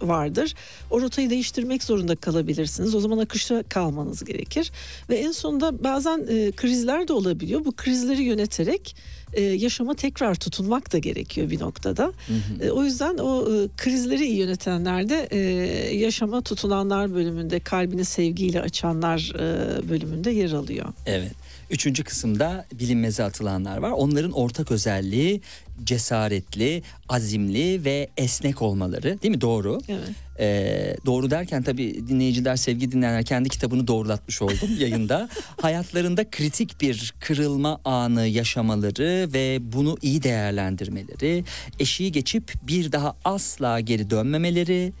vardır. O rotayı değiştirmek zorunda kalabilirsiniz. O zaman akışta kalmanız gerekir. Ve en sonunda bazen krizler de olabiliyor. Bu krizleri yöneterek yaşama tekrar tutunmak da gerekiyor bir noktada. Hı hı. O yüzden o krizleri iyi yönetenlerde yaşama tutunanlar bölümünde, kalbini sevgiyle açanlar bölümünde yer alıyor. Evet. 3. kısımda bilinmeze atılanlar var. Onların ortak özelliği cesaretli, azimli ve esnek olmaları, değil mi? Doğru. Evet. Doğru derken tabii dinleyiciler, sevgili dinleyenler, kendi kitabını doğrulatmış oldum yayında. Hayatlarında kritik bir kırılma anı yaşamaları ve bunu iyi değerlendirmeleri, eşiği geçip bir daha asla geri dönmemeleri,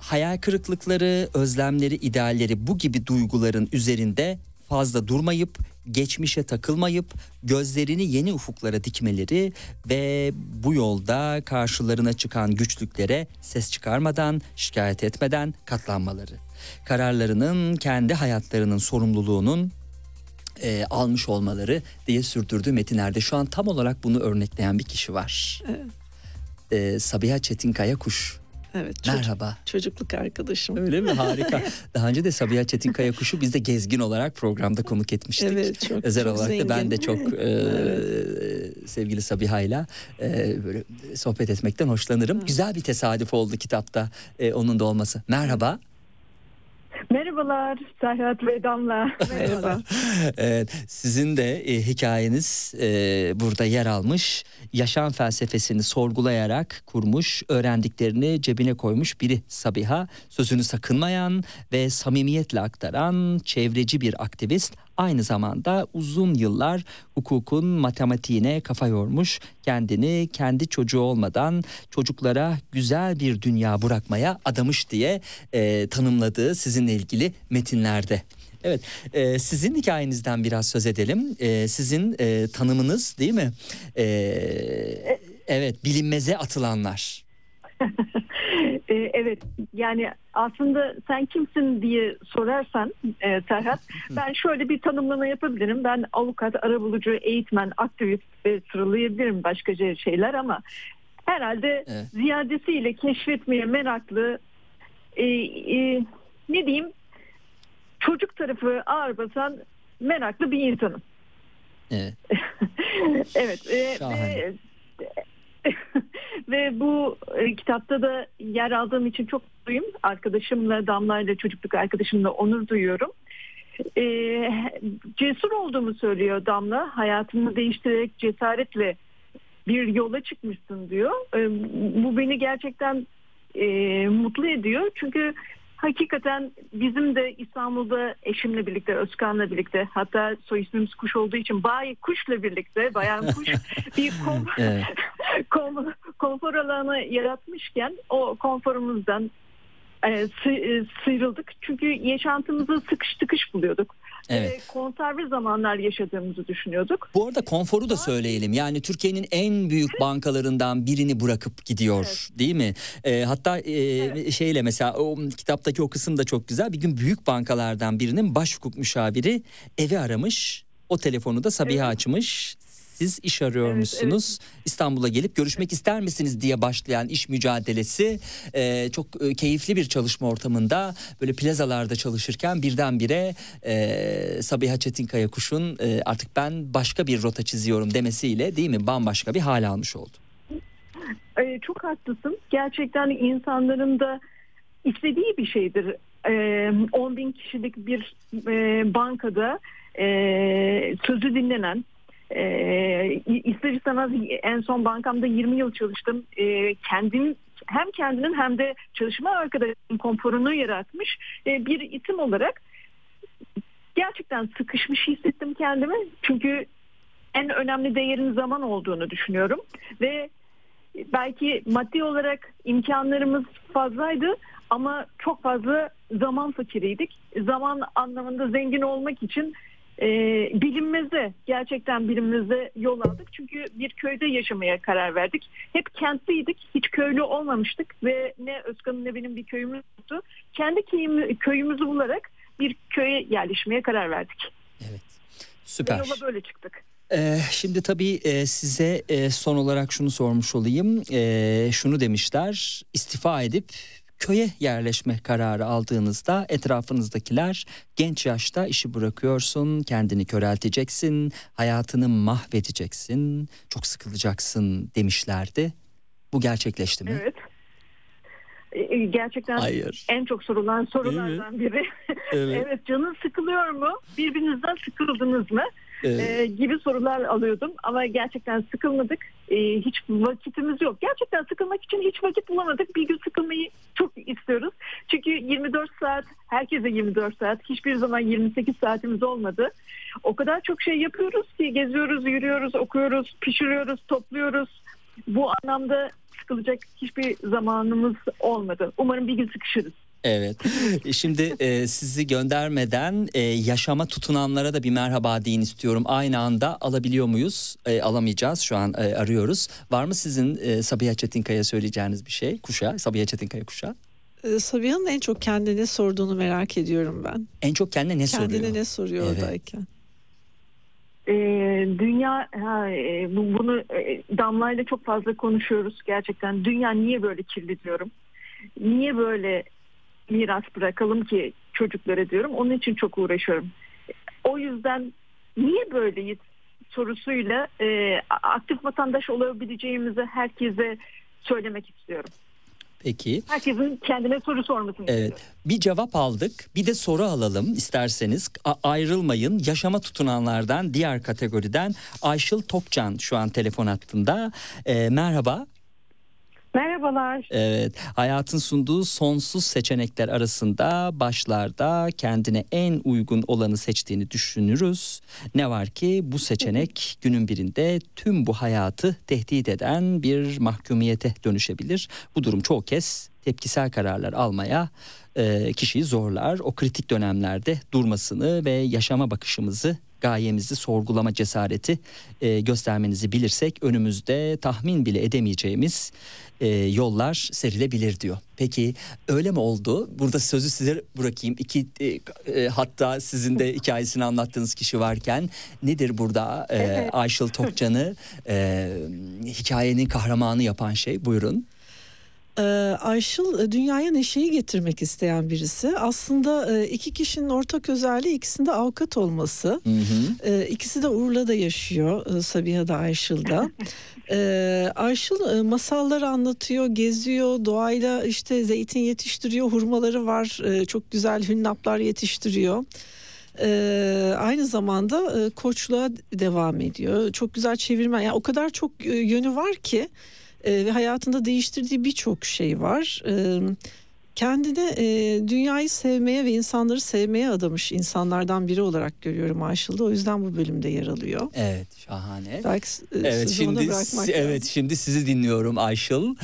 hayal kırıklıkları, özlemleri, idealleri, bu gibi duyguların üzerinde fazla durmayıp, geçmişe takılmayıp gözlerini yeni ufuklara dikmeleri ve bu yolda karşılarına çıkan güçlüklere ses çıkarmadan, şikayet etmeden katlanmaları. Kararlarının, kendi hayatlarının sorumluluğunun almış olmaları diye sürdürdüğü metinlerde şu an tam olarak bunu örnekleyen bir kişi var. Evet. Sabiha Çetinkaya Kuş. Evet, merhaba. Çocukluk arkadaşım. Öyle mi? Harika. Daha önce de Sabiha Çetinkaya Kuş'u biz de gezgin olarak programda konuk etmiştik. Evet, çok, özel çok olarak zengin. Da ben de çok sevgili Sabiha'yla böyle sohbet etmekten hoşlanırım. Evet. Güzel bir tesadüf oldu kitapta onun da olması. Merhaba. Merhabalar Serhat ve Damla. Merhaba. Evet, sizin de hikayeniz burada yer almış. Yaşam felsefesini sorgulayarak kurmuş, öğrendiklerini cebine koymuş biri Sabiha. Sözünü sakınmayan ve samimiyetle aktaran çevreci bir aktivist. Aynı zamanda uzun yıllar hukukun matematiğine kafa yormuş, kendini kendi çocuğu olmadan çocuklara güzel bir dünya bırakmaya adamış diye tanımladığı sizinle ilgili metinlerde. Evet, sizin hikayenizden biraz söz edelim. Sizin tanımınız değil mi? Evet, bilinmeze atılanlar. Evet, yani aslında sen kimsin diye sorarsan Serhat, ben şöyle bir tanımlama yapabilirim. Ben avukat, arabulucu, eğitmen, aktivist ve sıralayabilirim başkaca şeyler ama herhalde evet. Ziyadesiyle keşfetmeye meraklı, ne diyeyim, çocuk tarafı ağır basan meraklı bir insanım. Evet. Evet. Ve bu kitapta da yer aldığım için çok mutluyum. Arkadaşımla, Damla'yla, çocukluk arkadaşımla onur duyuyorum. Cesur olduğumu söylüyor Damla. Hayatımı değiştirerek cesaretle bir yola çıkmışsın diyor. Bu beni gerçekten mutlu ediyor. Çünkü hakikaten bizim de İstanbul'da eşimle birlikte, Özkan'la birlikte, hatta soy ismimiz Kuş olduğu için Bay Kuş'la birlikte, Bayan Kuş bir konfor alanı yaratmışken o konforumuzdan sıyrıldık. Çünkü yaşantımızı sıkış tıkış buluyorduk. Evet. Konserve zamanlar yaşadığımızı düşünüyorduk. Bu arada konforu da söyleyelim. Yani Türkiye'nin en büyük evet. bankalarından birini bırakıp gidiyor, evet. değil mi? Hatta evet. şeyle mesela o kitaptaki o kısım da çok güzel. Bir gün büyük bankalardan birinin baş hukuk müşaviri evi aramış. O telefonu da Sabiha evet. açmış. Siz iş arıyor musunuz? Evet, evet. İstanbul'a gelip görüşmek evet. ister misiniz diye başlayan iş mücadelesi çok keyifli bir çalışma ortamında böyle plazalarda çalışırken birdenbire Sabiha Çetinkaya Kuş'un artık ben başka bir rota çiziyorum demesiyle, değil mi, bambaşka bir hal almış oldu. Çok haklısın. Gerçekten insanların da istediği bir şeydir. 10 bin kişilik bir bankada sözü dinlenen, ister istemez en son bankamda 20 yıl çalıştım. Hem kendinin hem de çalışma arkadaşının konforunu yaratmış bir isim olarak gerçekten sıkışmış hissettim kendimi. Çünkü en önemli değerin zaman olduğunu düşünüyorum ve belki maddi olarak imkanlarımız fazlaydı ama çok fazla zaman fakiriydik. Zaman anlamında zengin olmak için gerçekten bilinmeze yol aldık. Çünkü bir köyde yaşamaya karar verdik. Hep kentliydik, hiç köylü olmamıştık ve ne Özkan'ın ne benim bir köyümüz yoktu. Kendi köyümüzü bularak bir köye yerleşmeye karar verdik. Evet, süper. Ve yola böyle çıktık. Şimdi tabii size son olarak şunu sormuş olayım. Şunu demişler: istifa edip köye yerleşme kararı aldığınızda etrafınızdakiler, genç yaşta işi bırakıyorsun, kendini körelteceksin, hayatını mahvedeceksin, çok sıkılacaksın demişlerdi. Bu gerçekleşti mi? Evet. Gerçekten hayır. En çok sorulan sorulardan biri. Evet. Evet, canın sıkılıyor mu? Birbirinizden sıkıldınız mı? Evet. Gibi sorular alıyordum ama gerçekten sıkılmadık. Hiç vakitimiz yok. Gerçekten sıkılmak için hiç vakit bulamadık. Bir gün sıkılmayı çok istiyoruz. Çünkü 24 saat, herkese 24 saat, hiçbir zaman 28 saatimiz olmadı. O kadar çok şey yapıyoruz ki geziyoruz, yürüyoruz, okuyoruz, pişiriyoruz, topluyoruz. Bu anlamda sıkılacak hiçbir zamanımız olmadı. Umarım bir gün sıkışırız. Evet. Şimdi sizi göndermeden yaşama tutunanlara da bir merhaba deyin istiyorum. Aynı anda alabiliyor muyuz? Alamayacağız. Şu an arıyoruz. Var mı sizin Sabiha Çetinkaya söyleyeceğiniz bir şey? Kuşa, Sabiha Çetinkaya kuşa. Sabiha'nın en çok kendine sorduğunu merak ediyorum ben. En çok kendine ne soruyor? Kendine ne soruyor oradayken? Dünya, bunu Damla'yla çok fazla konuşuyoruz gerçekten. Dünya niye böyle kirli diyorum. Niye böyle miras bırakalım ki çocuklara diyorum. Onun için çok uğraşıyorum. O yüzden niye böyleyiz sorusuyla aktif vatandaş olabileceğimizi herkese söylemek istiyorum. Peki. Herkesin kendine soru sormasını istiyorum. Bir cevap aldık. Bir de soru alalım isterseniz. Ayrılmayın. Yaşama tutunanlardan, diğer kategoriden Ayşıl Tokcan şu an telefon hattında. Merhaba. Merhabalar. Evet, hayatın sunduğu sonsuz seçenekler arasında başlarda kendine en uygun olanı seçtiğini düşünürüz. Ne var ki bu seçenek günün birinde tüm bu hayatı tehdit eden bir mahkumiyete dönüşebilir. Bu durum çoğu kez tepkisel kararlar almaya kişiyi zorlar. O kritik dönemlerde durmasını ve yaşama bakışımızı, gayemizi sorgulama cesareti göstermenizi bilirsek önümüzde tahmin bile edemeyeceğimiz yollar serilebilir diyor. Peki öyle mi oldu? Burada sözü size bırakayım. Hatta sizin de hikayesini anlattığınız kişi varken nedir burada Ayşıl Tokcan'ı hikayenin kahramanı yapan şey? Buyurun. Ayşıl dünyaya neşeyi getirmek isteyen birisi. Aslında iki kişinin ortak özelliği ikisinde avukat olması. Hı hı. İkisi de Urla'da yaşıyor. Sabiha da Ayşıl da. Ayşıl masalları anlatıyor, geziyor, doğayla işte zeytin yetiştiriyor, hurmaları var, çok güzel hünnaplar yetiştiriyor. Aynı zamanda koçluğa devam ediyor. Çok güzel çevirmen. Yani o kadar çok yönü var ki. Ve hayatında değiştirdiği birçok şey var. Kendine dünyayı sevmeye ve insanları sevmeye adamış insanlardan biri olarak görüyorum Ayşıl'da. O yüzden bu bölümde yer alıyor. Evet, şahane. Belki şimdi sizi dinliyorum Ayşıl.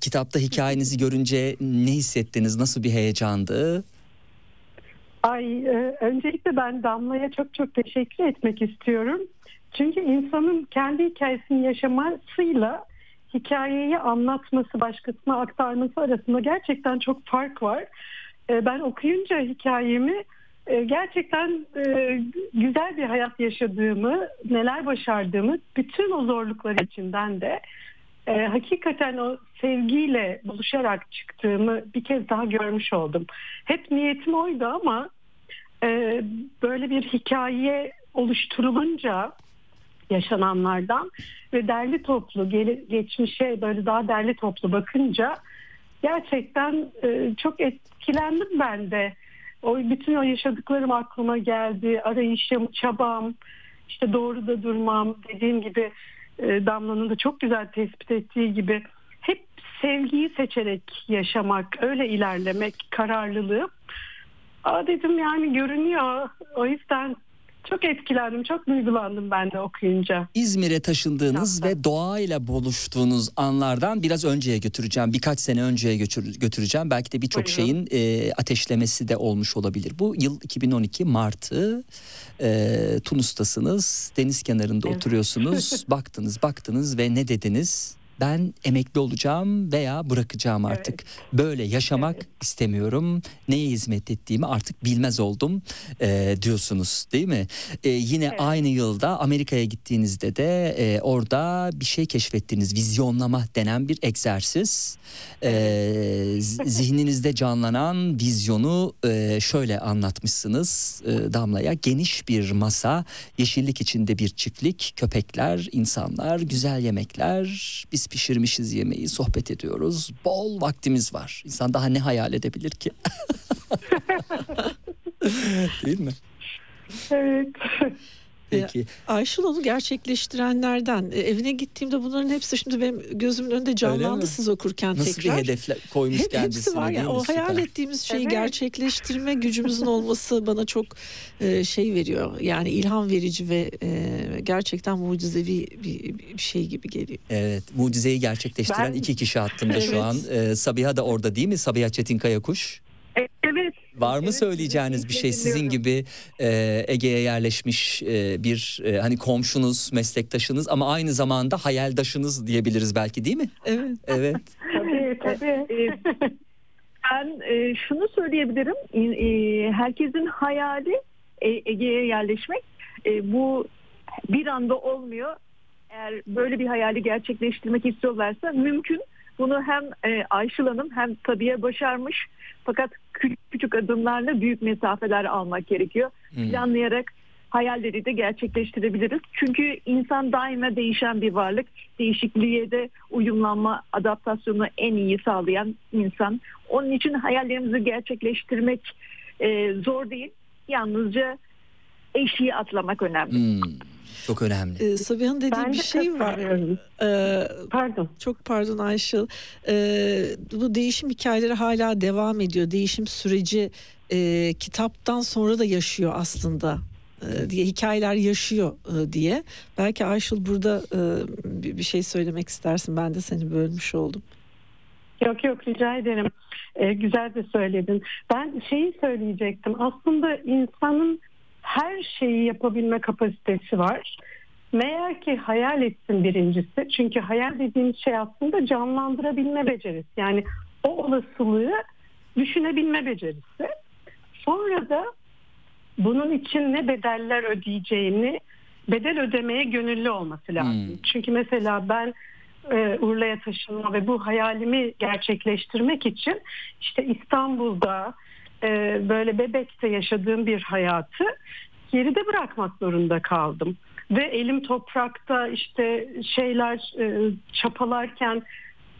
Kitapta hikayenizi görünce ne hissettiniz? Nasıl bir heyecandı? Öncelikle ben Damla'ya çok çok teşekkür etmek istiyorum. Çünkü insanın kendi hikayesini yaşamasıyla hikayeyi anlatması, başkasına aktarması arasında gerçekten çok fark var. Ben okuyunca hikayemi gerçekten güzel bir hayat yaşadığımı, neler başardığımı, bütün o zorluklar içinden de hakikaten o sevgiyle buluşarak çıktığımı bir kez daha görmüş oldum. Hep niyetim oydu ama böyle bir hikaye oluşturulunca yaşananlardan ve derli toplu geçmişe böyle daha derli toplu bakınca gerçekten çok etkilendim ben de. Bütün o yaşadıklarım aklıma geldi. Arayışım, çabam, işte doğru da durmam, dediğim gibi Damla'nın da çok güzel tespit ettiği gibi hep sevgiyi seçerek yaşamak, öyle ilerlemek, kararlılığı. Dedim yani görünüyor. O yüzden çok etkilendim, çok duygulandım ben de okuyunca. İzmir'e taşındığınız ve doğayla buluştuğunuz anlardan biraz önceye götüreceğim. Birkaç sene önceye götüreceğim. Belki de birçok şeyin ateşlemesi de olmuş olabilir. Bu yıl 2012 Mart'ı. Tunus'tasınız. Deniz kenarında oturuyorsunuz. Baktınız ve ne dediniz? ben emekli olacağım veya bırakacağım artık. Evet. Böyle yaşamak istemiyorum. Neye hizmet ettiğimi artık bilmez oldum diyorsunuz değil mi? Yine aynı yılda Amerika'ya gittiğinizde de orada bir şey keşfettiniz. Vizyonlama denen bir egzersiz. Zihninizde canlanan vizyonu şöyle anlatmışsınız Damla'ya. Geniş bir masa, yeşillik içinde bir çiftlik, köpekler, insanlar, güzel yemekler, biz pişirmişiz yemeği, sohbet ediyoruz, bol vaktimiz var. İnsan daha ne hayal edebilir ki? Değil mi? Evet. Peki. Ayşıl onu gerçekleştirenlerden. Evine gittiğimde bunların hepsi şimdi benim gözümün önünde canlandı siz okurken. Nasıl tekrar. Nasıl bir hedefler koymuş kendisine. Hepsi var yani, o hayal ettiğimiz şeyi gerçekleştirme gücümüzün olması bana çok şey veriyor. Yani ilham verici ve gerçekten mucizevi bir şey gibi geliyor. Evet, mucizeyi gerçekleştiren iki kişi hattımda şu an. Sabiha da orada değil mi? Sabiha Çetinkaya Kuş. Evet. Var mı söyleyeceğiniz bir şey? Sizin gibi Ege'ye yerleşmiş bir hani komşunuz, meslektaşınız ama aynı zamanda hayaldaşınız diyebiliriz belki değil mi? Evet. Evet. Tabii. Ben şunu söyleyebilirim. Herkesin hayali Ege'ye yerleşmek. Bu bir anda olmuyor. Eğer böyle bir hayali gerçekleştirmek istiyorlarsa mümkün. Bunu hem Ayşıl Hanım hem Sabiha başarmış. Fakat küçük adımlarla büyük mesafeler almak gerekiyor. Planlayarak hayalleri de gerçekleştirebiliriz. Çünkü insan daima değişen bir varlık. Değişikliğe de uyumlanma, adaptasyonu en iyi sağlayan insan. Onun için hayallerimizi gerçekleştirmek zor değil. Yalnızca eşiği atlamak önemli. Çok önemli. Sabiha'nın dediği bir şey var. Çok pardon Ayşıl. Bu değişim hikayeleri hala devam ediyor. Değişim süreci kitaptan sonra da yaşıyor aslında diye hikayeler yaşıyor diye. Belki Ayşıl burada bir şey söylemek istersin. Ben de seni bölmüş oldum. Yok rica ederim. Güzel de söyledin. Ben şeyi söyleyecektim. Aslında insanın her şeyi yapabilme kapasitesi var. Meğer ki hayal etsin birincisi. Çünkü hayal dediğimiz şey aslında canlandırabilme becerisi. Yani o olasılığı düşünebilme becerisi. Sonra da bunun için ne bedeller ödeyeceğini, bedel ödemeye gönüllü olması lazım. Çünkü mesela ben Urla'ya taşınma ve bu hayalimi gerçekleştirmek için işte İstanbul'da, böyle Bebek'te yaşadığım bir hayatı geride bırakmak zorunda kaldım. Ve elim toprakta işte şeyler çapalarken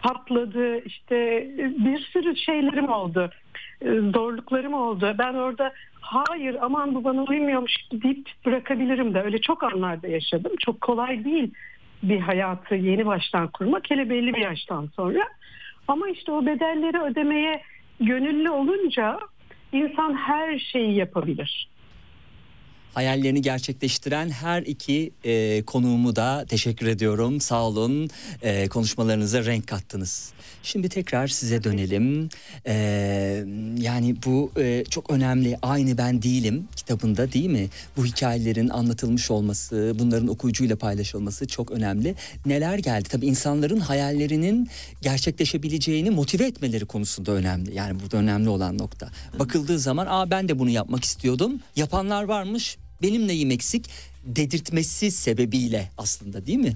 patladı, işte bir sürü şeylerim oldu, zorluklarım oldu. Ben orada hayır aman bu bana uymuyormuş deyip bırakabilirim de öyle çok anlarda yaşadım. Çok kolay değil bir hayatı yeni baştan kurmak, hele belli bir yaştan sonra. Ama işte o bedelleri ödemeye gönüllü olunca İnsan her şeyi yapabilir. Hayallerini gerçekleştiren her iki konuğumu da teşekkür ediyorum. Sağ olun. Konuşmalarınıza renk kattınız. Şimdi tekrar size dönelim. Yani bu çok önemli. Aynı Ben Değilim kitabında değil mi? Bu hikayelerin anlatılmış olması, bunların okuyucuyla paylaşılması çok önemli. Neler geldi? Tabii insanların hayallerinin gerçekleşebileceğini motive etmeleri konusunda önemli. Yani burada önemli olan nokta. Bakıldığı zaman ben de bunu yapmak istiyordum. Yapanlar varmış. Benim neyim eksik dedirtmesi sebebiyle aslında değil mi?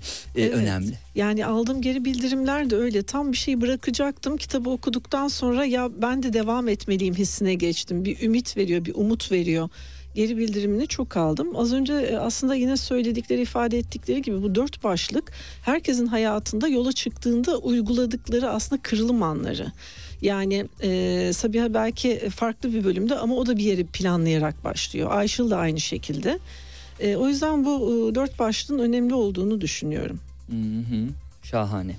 Önemli. Yani aldığım geri bildirimler de öyle. Tam bir şey bırakacaktım. Kitabı okuduktan sonra ya ben de devam etmeliyim hissine geçtim. Bir ümit veriyor, bir umut veriyor. Geri bildirimini çok aldım. Az önce aslında yine söyledikleri, ifade ettikleri gibi bu 4 başlık herkesin hayatında yola çıktığında uyguladıkları aslında kırılım anları. Yani Sabiha belki farklı bir bölümde ama o da bir yeri planlayarak başlıyor. Ayşıl da aynı şekilde. O yüzden bu 4 başlığın önemli olduğunu düşünüyorum. Şahane.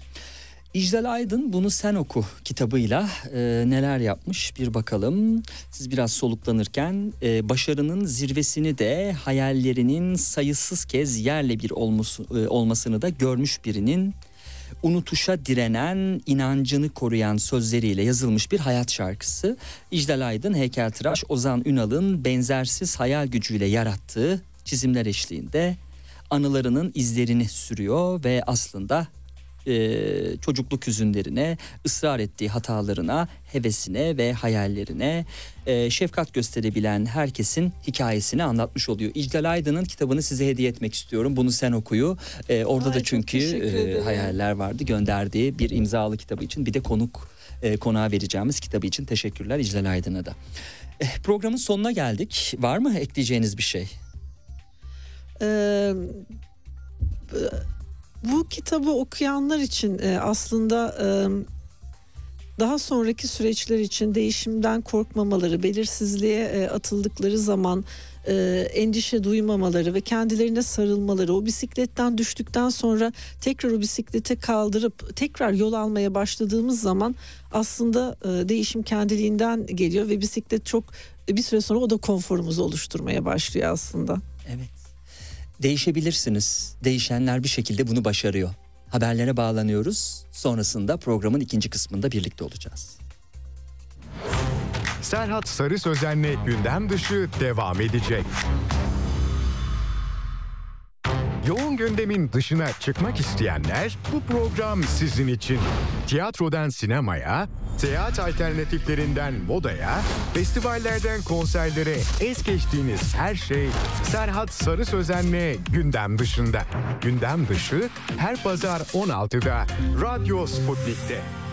İclal Aydın Bunu Sen Oku kitabıyla neler yapmış bir bakalım. Siz biraz soluklanırken başarının zirvesini de hayallerinin sayısız kez yerle bir olmasını da görmüş birinin unutuşa direnen, inancını koruyan sözleriyle yazılmış bir hayat şarkısı. İclal Aydın, heykeltıraş Ozan Ünal'ın benzersiz hayal gücüyle yarattığı çizimler eşliğinde anılarının izlerini sürüyor ve aslında çocukluk hüzünlerine, ısrar ettiği hatalarına, hevesine ve hayallerine şefkat gösterebilen herkesin hikayesini anlatmış oluyor. İclal Aydın'ın kitabını size hediye etmek istiyorum. Bunu sen okuyu. Orada da çünkü hayaller vardı. Gönderdiği bir imzalı kitabı için, bir de konağa vereceğimiz kitabı için teşekkürler İclal Aydın'a da. Programın sonuna geldik. Var mı ekleyeceğiniz bir şey? Bu kitabı okuyanlar için aslında daha sonraki süreçler için değişimden korkmamaları, belirsizliğe atıldıkları zaman endişe duymamaları ve kendilerine sarılmaları, o bisikletten düştükten sonra tekrar o bisiklete kaldırıp tekrar yol almaya başladığımız zaman aslında değişim kendiliğinden geliyor ve bisiklet çok bir süre sonra o da konforumuzu oluşturmaya başlıyor aslında. Evet. Değişebilirsiniz. Değişenler bir şekilde bunu başarıyor. Haberlere bağlanıyoruz. Sonrasında programın ikinci kısmında birlikte olacağız. Serhat Sarı Sözen'le gündem dışı devam edecek. Yoğun gündemin dışına çıkmak isteyenler, bu program sizin için. Tiyatrodan sinemaya, seyahat alternatiflerinden modaya, festivallerden konserlere es geçtiğiniz her şey Serhat Sarı Sözen'le gündem dışında. Gündem dışı her pazar 16'da Radyo Sputnik'te.